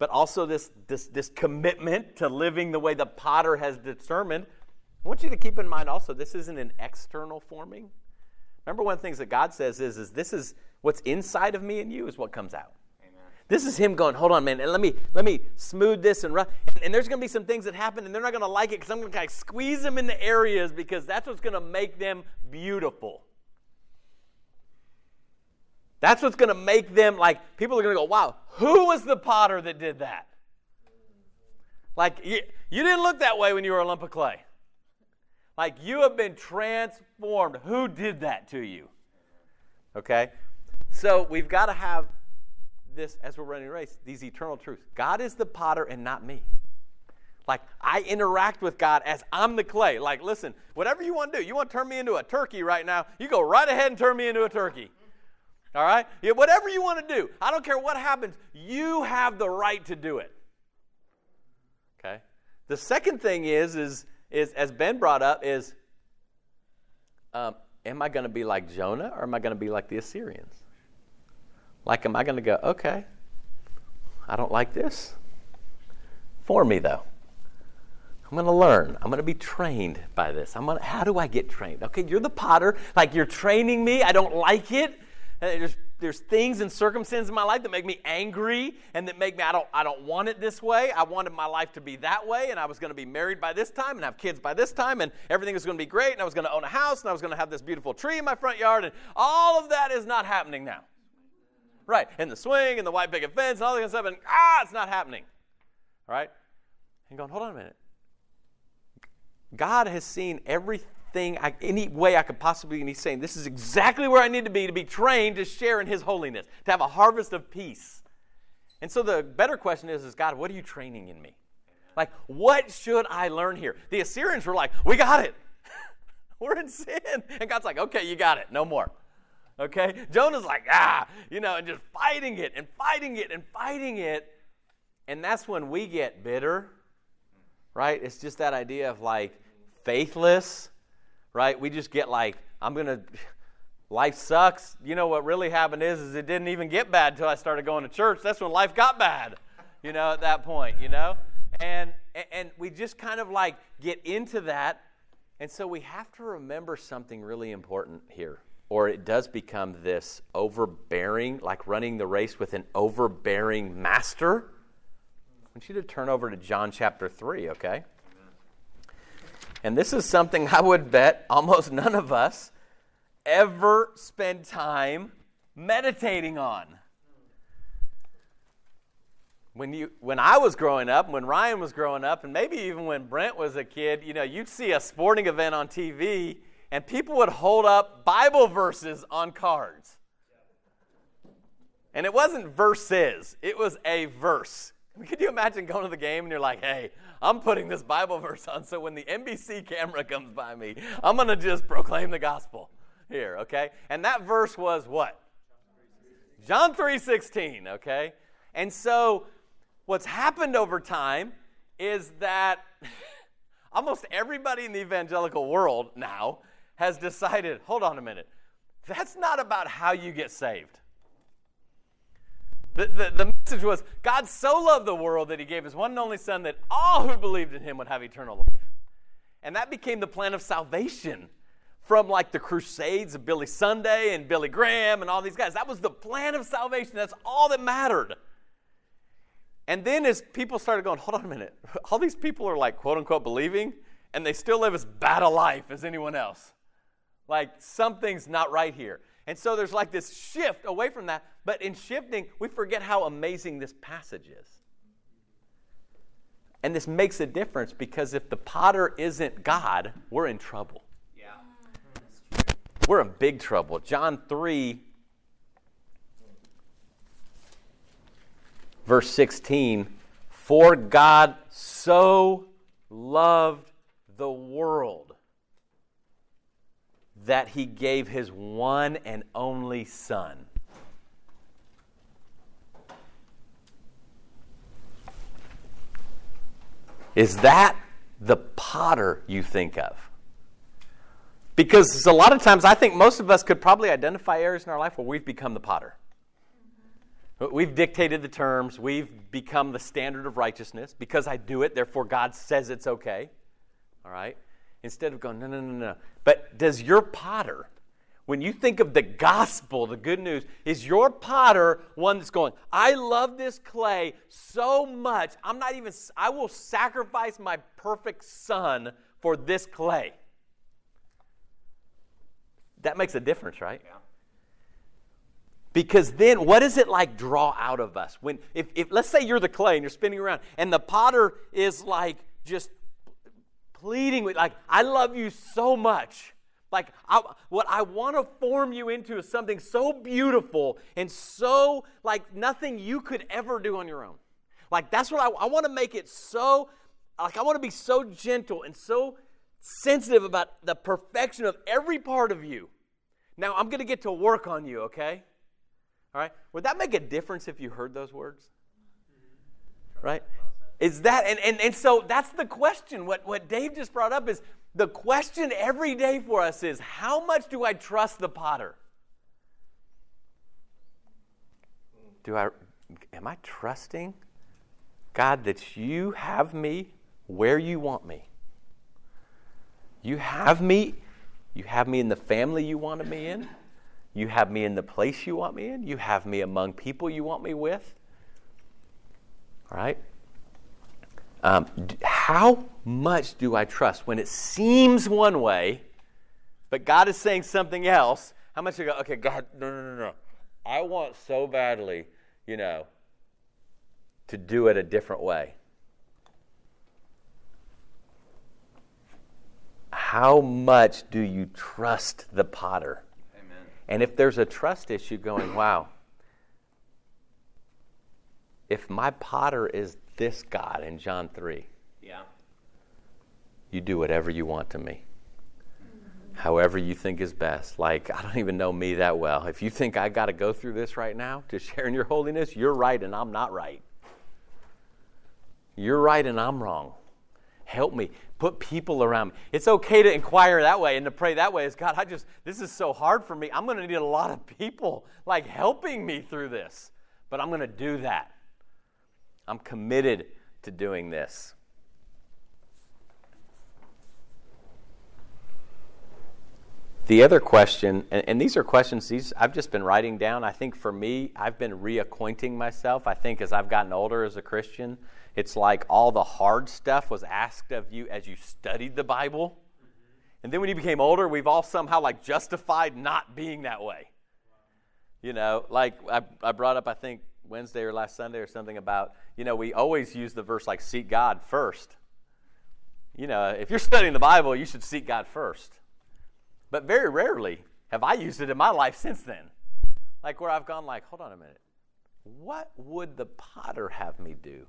but also this this, this commitment to living the way the potter has determined. I want you to keep in mind also, this isn't an external forming. Remember, one of the things that God says is, is this is what's inside of me and you is what comes out. Amen. This is him going, hold on, man, and let me let me smooth this and run. And, and there's going to be some things that happen, and they're not going to like it because I'm going to kind of squeeze them in the areas because that's what's going to make them beautiful. That's what's going to make them, like, people are going to go, wow, who was the potter that did that? Like, you, you didn't look that way when you were a lump of clay. Like, you have been transformed. Who did that to you? Okay? So we've got to have this, as we're running a race, these eternal truths. God is the potter and not me. Like, I interact with God as I'm the clay. Like, listen, whatever you want to do, you want to turn me into a turkey right now, you go right ahead and turn me into a turkey. All right? Yeah, whatever you want to do, I don't care what happens, you have the right to do it. Okay? The second thing is, is, Is, as Ben brought up, is um, am I going to be like Jonah or am I going to be like the Assyrians? Like, am I going to go, okay, I don't like this. For me, though. I'm going to learn. I'm going to be trained by this. I'm going to, how do I get trained? Okay, you're the potter. Like, you're training me. I don't like it. There's, there's things and circumstances in my life that make me angry and that make me, I don't I don't want it this way. I wanted my life to be that way, and I was going to be married by this time and have kids by this time, and everything was going to be great, and I was going to own a house, and I was going to have this beautiful tree in my front yard, and all of that is not happening now. Right, and the swing and the white picket fence and all that kind of stuff, and ah, it's not happening. All right? and going, hold on a minute. God has seen everything, I, any way I could possibly, and he's saying, this is exactly where I need to be to be trained to share in his holiness, to have a harvest of peace. And so the better question is, is God, what are you training in me? Like, what should I learn here? The Assyrians were like, we got it. We're in sin. And God's like, okay, you got it. No more. Okay? Jonah's like, ah, you know, and just fighting it and fighting it and fighting it. And that's when we get bitter, right? It's just that idea of, like, faithless, right? We just get like, I'm going to, life sucks. You know what really happened is, is it didn't even get bad until I started going to church. That's when life got bad, you know, at that point, you know? And and we just kind of like get into that. And so we have to remember something really important here, or it does become this overbearing, like running the race with an overbearing master. I want you to turn over to John chapter three, okay? And this is something I would bet almost none of us ever spend time meditating on. When you, when I was growing up, when Ryan was growing up, and maybe even when Brent was a kid, you know, you'd see a sporting event on T V, and people would hold up Bible verses on cards. And it wasn't verses, it was a verse. I mean, could you imagine going to the game and you're like, hey, I'm putting this Bible verse on, so when the N B C camera comes by me, I'm going to just proclaim the gospel here, okay? And that verse was what? John three sixteen, okay? And so what's happened over time is that almost everybody in the evangelical world now has decided, hold on a minute, that's not about how you get saved. The, the, the message was, God so loved the world that he gave his one and only son that all who believed in him would have eternal life. And that became the plan of salvation from like the Crusades of Billy Sunday and Billy Graham and all these guys. That was the plan of salvation. That's all that mattered. And then as people started going, hold on a minute, all these people are like quote unquote believing and they still live as bad a life as anyone else. Like something's not right here. And so there's like this shift away from that. But in shifting, we forget how amazing this passage is. And this makes a difference because if the potter isn't God, we're in trouble. Yeah. We're in big trouble. John three, verse sixteen, for God so loved the world that he gave his one and only son. Is that the potter you think of? Because a lot of times I think most of us could probably identify areas in our life where we've become the potter. We've dictated the terms. We've become the standard of righteousness. Because I do it, therefore God says it's okay. All right? Instead of going, no, no, no, no. But does your potter, when you think of the gospel, the good news, is your potter one that's going, I love this clay so much, I'm not even, I will sacrifice my perfect son for this clay. That makes a difference, right? Yeah. Because then what does it like draw out of us? When if, if let's say you're the clay and you're spinning around and the potter is like just pleading with, like, I love you so much. Like, I, what I want to form you into is something so beautiful and so, like, nothing you could ever do on your own. Like, that's what I, I want to make it so, like, I want to be so gentle and so sensitive about the perfection of every part of you. Now, I'm going to get to work on you, okay? All right? Would that make a difference if you heard those words? Right? Is that, and, and, and so that's the question. What, what Dave just brought up is the question every day for us is, how much do I trust the potter? Do I, am I trusting God that you have me where you want me? You have me, you have me in the family you wanted me in. You have me in the place you want me in. You have me among people you want me with. All right? Um, how much do I trust when it seems one way, but God is saying something else? How much do I go, okay, God, no, no, no, no. I want so badly, you know, to do it a different way. how much do you trust the potter? Amen. And if there's a trust issue going, wow, if my potter is this God in John three, yeah, you do whatever you want to me, mm-hmm. however you think is best. Like, I don't even know me that well. If you think I got to go through this right now to share in your holiness, you're right and I'm not right. You're right and I'm wrong. Help me. Put people around me. It's okay to inquire that way and to pray that way. Is God, I just, this is so hard for me. I'm going to need a lot of people like helping me through this, but I'm going to do that. I'm committed to doing this. The other question, and, and these are questions these I've just been writing down. I think for me, I've been reacquainting myself. I think as I've gotten older as a Christian, it's like all the hard stuff was asked of you as you studied the Bible. And then when you became older, we've all somehow like justified not being that way. You know, like I, I brought up, I think, Wednesday or last Sunday or something about, you know, we always use the verse like seek God first. You know, if you're studying the Bible, you should seek God first. But very rarely have I used it in my life since then. Like where I've gone like, hold on a minute. What would the potter have me do?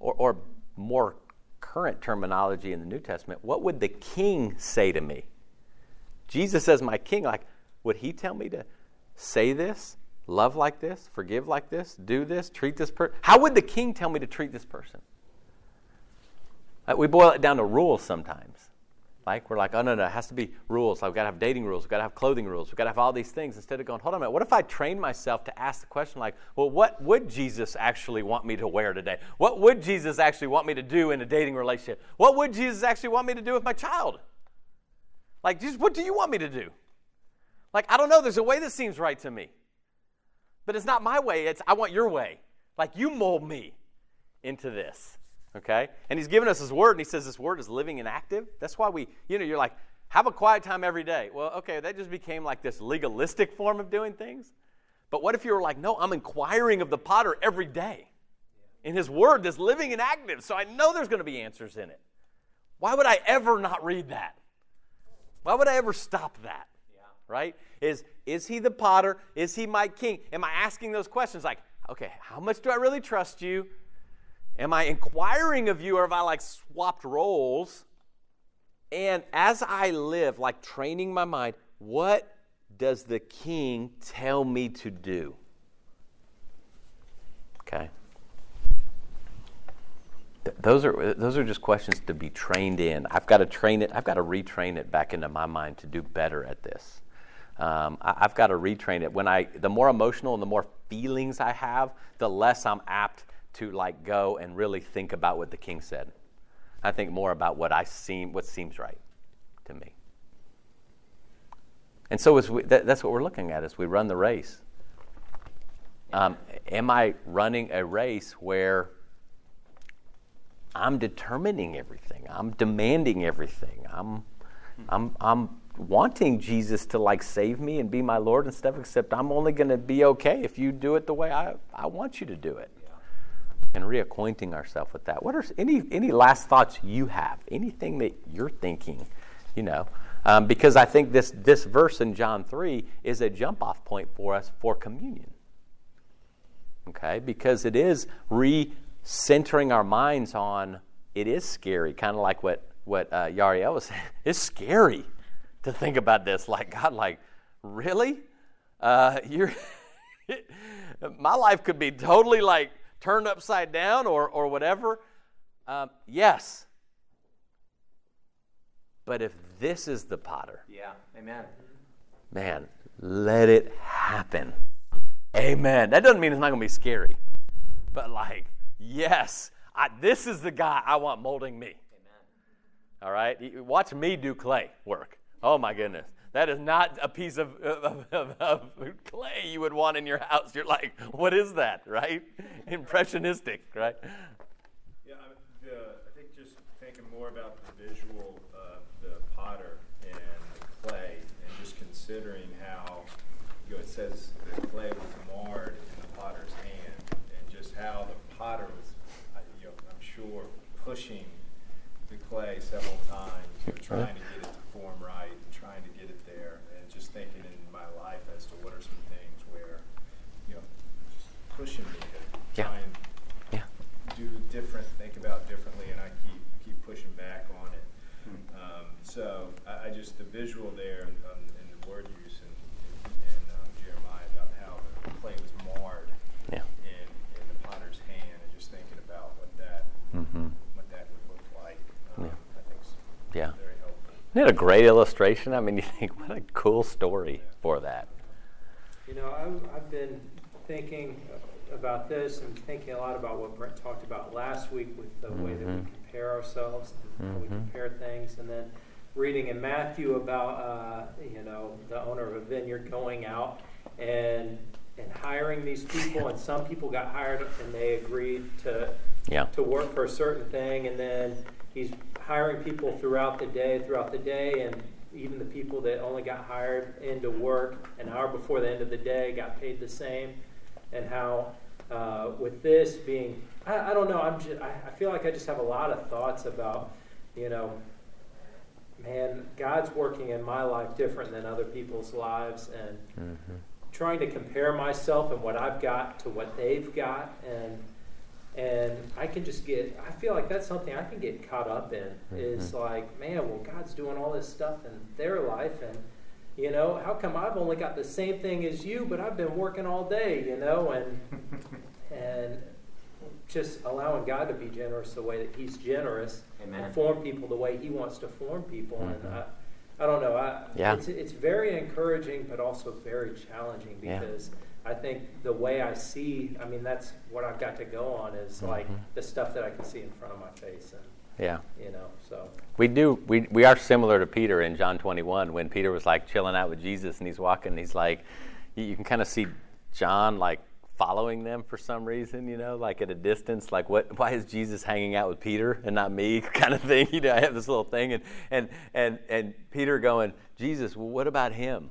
Or, or more current terminology in the New Testament, what would the king say to me? Jesus as my king, like, would he tell me to say this? Love like this, forgive like this, do this, treat this person. How would the king tell me to treat this person? Like we boil it down to rules sometimes. Like we're like, oh, no, no, it has to be rules. Like we've got to have dating rules. We've got to have clothing rules. We've got to have all these things. Instead of going, hold on a minute, what if I train myself to ask the question like, well, what would Jesus actually want me to wear today? What would Jesus actually want me to do in a dating relationship? What would Jesus actually want me to do with my child? Like, Jesus, what do you want me to do? Like, I don't know. There's a way that seems right to me. But it's not my way. It's I want your way. Like you mold me into this. Okay? And he's given us his word, and he says this word is living and active. That's why we, you know, you're like, have a quiet time every day. Well, okay, that just became like this legalistic form of doing things. But what if you were like, no, I'm inquiring of the potter every day in his word that's living and active. So I know there's going to be answers in it. Why would I ever not read that? Why would I ever stop that? Right? Is is he the potter? Is he my king? Am I asking those questions? Like, okay, how much do I really trust you? Am I inquiring of you, or have I like swapped roles? And as I live, like training my mind, what does the king tell me to do? Okay. Th- those are those are just questions to be trained in. I've got to train it. I've got to retrain it back into my mind to do better at this. Um, I, I've got to retrain it. When I, the more emotional and the more feelings I have, the less I'm apt to like go and really think about what the king said. I think more about what I seem, what seems right to me. And so as we, that, that's what we're looking at as we run the race. Um, am I running a race where I'm determining everything? I'm demanding everything. I'm, I'm, I'm. wanting Jesus to like save me and be my Lord and stuff, except I'm only going to be okay if you do it the way I, I want you to do it. Yeah. And reacquainting ourselves with that. What are any any last thoughts you have? Anything that you're thinking, you know? Um, because I think this this verse in John three is a jump off point for us for communion. Okay? Because it is re-centering our minds on, it is scary, kind of like what, what uh, Yariel was saying. It's scary to think about this, like, God, like, really? Uh, you're my life could be totally, like, turned upside down or or whatever. Um, yes. But if this is the potter. Yeah, amen. Man, let it happen. Amen. That doesn't mean it's not going to be scary. But, like, yes, I, this is the guy I want molding me. Amen. All right? Watch me do clay work. Oh my goodness, that is not a piece of, of, of, of clay you would want in your house. You're like, what is that, right? Impressionistic, right? Yeah, I, uh, I think just thinking more about the visual of the potter and the clay, and just considering how, you know, it says the clay was marred in the potter's hand, and just how the potter was, you know, I'm sure, pushing the clay several times, you know, trying to get it to Isn't it a great illustration? I mean, you think, what a cool story for that. You know, I've, I've been thinking about this and thinking a lot about what Brent talked about last week with the mm-hmm. way that we compare ourselves, and how we compare things, and then reading in Matthew about, uh, you know, the owner of a vineyard going out and and hiring these people, and some people got hired and they agreed to yeah. to work for a certain thing, and then he's hiring people throughout the day, throughout the day, and even the people that only got hired into work an hour before the end of the day got paid the same. And how uh, with this being, I, I don't know, I'm just, I, I feel like I just have a lot of thoughts about, you know, man, God's working in my life different than other people's lives, and mm-hmm. trying to compare myself and what I've got to what they've got, and and I can just get, I feel like that's something I can get caught up in, mm-hmm. is like, man, well, God's doing all this stuff in their life, and you know, how come I've only got the same thing as you, but I've been working all day, you know, and and just allowing God to be generous the way that he's generous. Amen. And form people the way he wants to form people. Mm-hmm. And I, I don't know, I, yeah. it's, it's very encouraging, but also very challenging, because yeah. I think the way I see, I mean, that's what I've got to go on, is mm-hmm. like the stuff that I can see in front of my face. And, yeah. You know, so we do we we are similar to Peter in John twenty-one, when Peter was like chilling out with Jesus, and he's walking, and he's like, you, you can kind of see John like following them for some reason, you know, like at a distance, like what why is Jesus hanging out with Peter and not me, kind of thing. You know, I have this little thing, and and and and Peter going, Jesus, well, what about him?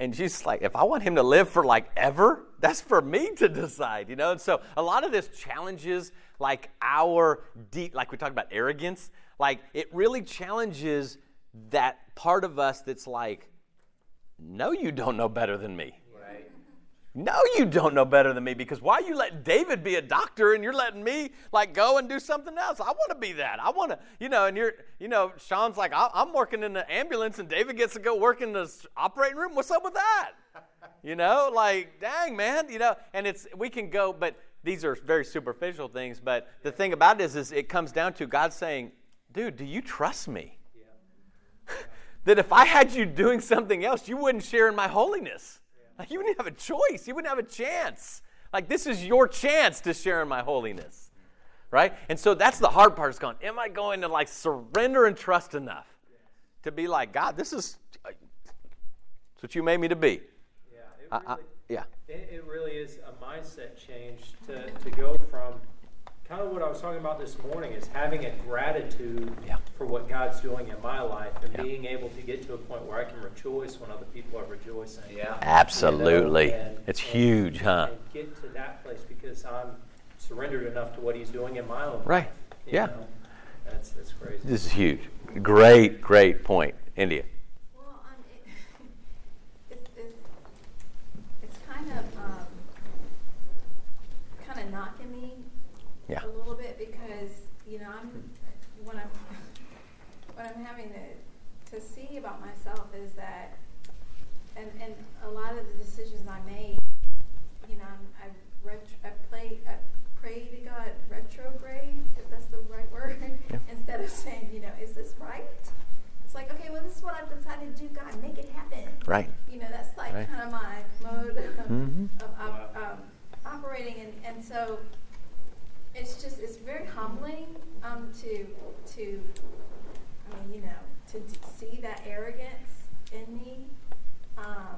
And Jesus is like, if I want him to live for like ever, that's for me to decide, you know. And so a lot of this challenges like our deep, like we talked about arrogance, like it really challenges that part of us that's like, no, you don't know better than me. Right. No, you don't know better than me, because why you let David be a doctor and you're letting me like go and do something else? I want to be that. I want to, you know, and you're, you know, Sean's like, I'm working in the ambulance and David gets to go work in the operating room. What's up with that? You know, like, dang, man, you know, and it's, we can go, but these are very superficial things. But the thing about it is, is it comes down to God saying, dude, do you trust me? Yeah. That if I had you doing something else, you wouldn't share in my holiness. Like, you wouldn't have a choice. You wouldn't have a chance. Like, this is your chance to share in my holiness, right? And so that's the hard part. Is going, am I going to, like, surrender and trust enough to be like, God, this is uh, it's what you made me to be? Yeah, it really, I, I, yeah. It, it really is a mindset change to, to go from kind of what I was talking about this morning, is having a gratitude yeah. for what God's doing in my life, and yeah. being able to get to a point where I can rejoice when other people are rejoicing. Yeah, absolutely. You know, and, it's and, huge, huh? And get to that place because I'm surrendered enough to what he's doing in my own life. Right, yeah. Know? That's, that's crazy. This is huge. Great, great point. India. Well, um, it, it, it, it's kind of, um, kind of knocking me. Yeah. A little bit, because you know, I'm what I'm what I'm having to to see about myself is that, and and a lot of the decisions I made, you know, I'm, I ret- I played I prayed to God retrograde, if that's the right word, yeah. instead of saying, you know, is this right? It's like, okay, well, this is what I've decided to do. God, make it happen. Right. You know, that's like right. kind of my mode of, mm-hmm. of, of um, operating, and and so. It's just, it's very humbling um, to, to, I mean, you know, to d- see that arrogance in me, um,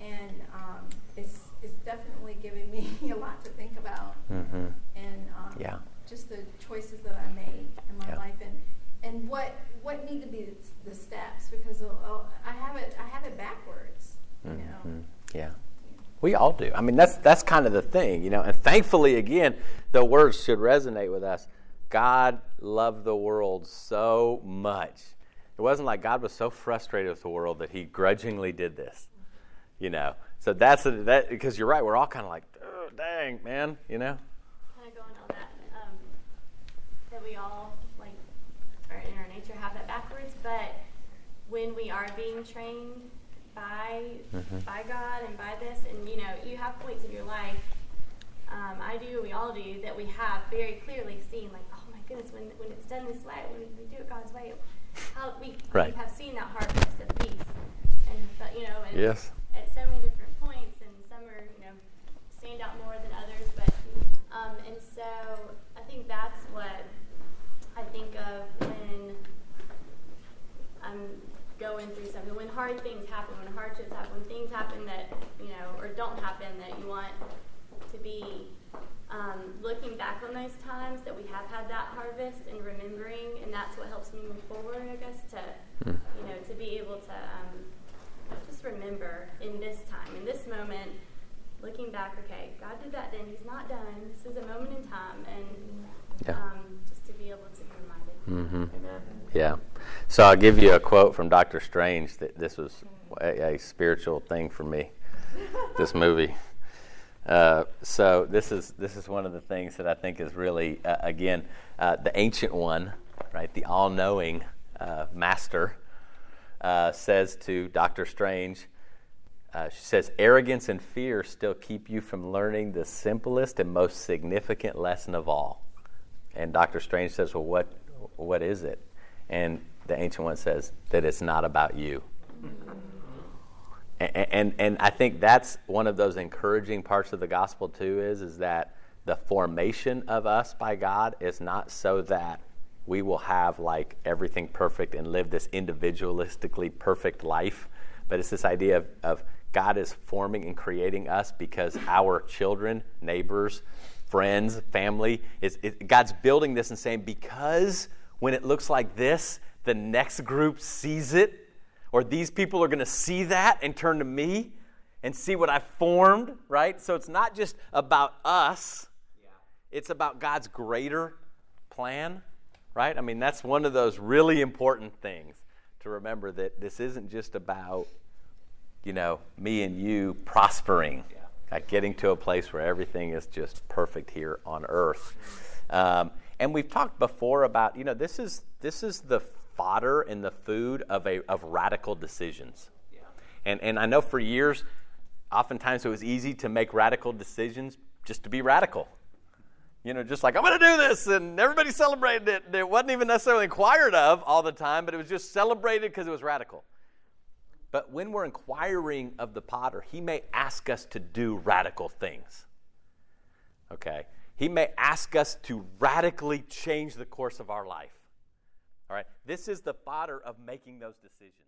and um, it's it's definitely giving me a lot to think about, mm-hmm. and um, yeah. just the choices that I made in my yeah. life, and, and what what need to be the, the steps, because I'll, I'll, I have it I have it backwards, mm-hmm. you know. Yeah. We all do. I mean, that's that's kind of the thing, you know. And thankfully, again, the words should resonate with us. God loved the world so much. It wasn't like God was so frustrated with the world that he grudgingly did this, you know. So that's a, that because you're right. We're all kind of like, oh, dang, man, you know. Kind of going on that, um, that we all like are in our nature have that backwards, but when we are being trained. By mm-hmm. by God and by this, and you know, you have points in your life. Um, I do, we all do, that we have very clearly seen, like, oh my goodness, when when it's done this way, when we do it God's way, how we, right. we have seen that harvest of peace, and you know, and yes. at so many different points, and some are, you know, stand out more than others. But um, and so I think that's what I think of when I'm going through something. When hard things happen, when hardships happen, when things happen that you know or don't happen that you want to be. Um, looking back on those times that we have had that harvest and remembering, and that's what helps me move forward, I guess, to, mm. you know, to be able to um, just remember in this time, in this moment, looking back, okay, God did that then, he's not done, this is a moment in time, and yeah. um, just to be able to be reminded. Mm-hmm. Amen. Yeah. So I'll give you a quote from Doctor Strange that this was a, a spiritual thing for me, this movie. Uh, so this is this is one of the things that I think is really uh, again uh, the ancient one, right? The all-knowing uh, master uh, says to Doctor Strange. Uh, she says, "Arrogance and fear still keep you from learning the simplest and most significant lesson of all." And Doctor Strange says, "Well, what what is it?" And the ancient one says that it's not about you. And, and and I think that's one of those encouraging parts of the gospel too is is that the formation of us by God is not so that we will have like everything perfect and live this individualistically perfect life, but it's this idea of, of God is forming and creating us because our children, neighbors, friends, family is it, God's building this and saying because when it looks like this, the next group sees it. Or these people are going to see that and turn to me and see what I formed, right? So it's not just about us. Yeah. It's about God's greater plan, right? I mean, that's one of those really important things to remember that this isn't just about, you know, me and you prospering, yeah. like getting to a place where everything is just perfect here on earth. Um, and we've talked before about, you know, this is this is the fodder and the food of a of radical decisions. Yeah. And and I know for years, oftentimes it was easy to make radical decisions just to be radical. You know, just like, I'm going to do this, and everybody celebrated it. It wasn't even necessarily inquired of all the time, but it was just celebrated because it was radical. But when we're inquiring of the potter, he may ask us to do radical things. Okay? He may ask us to radically change the course of our life. All right, this is the fodder of making those decisions.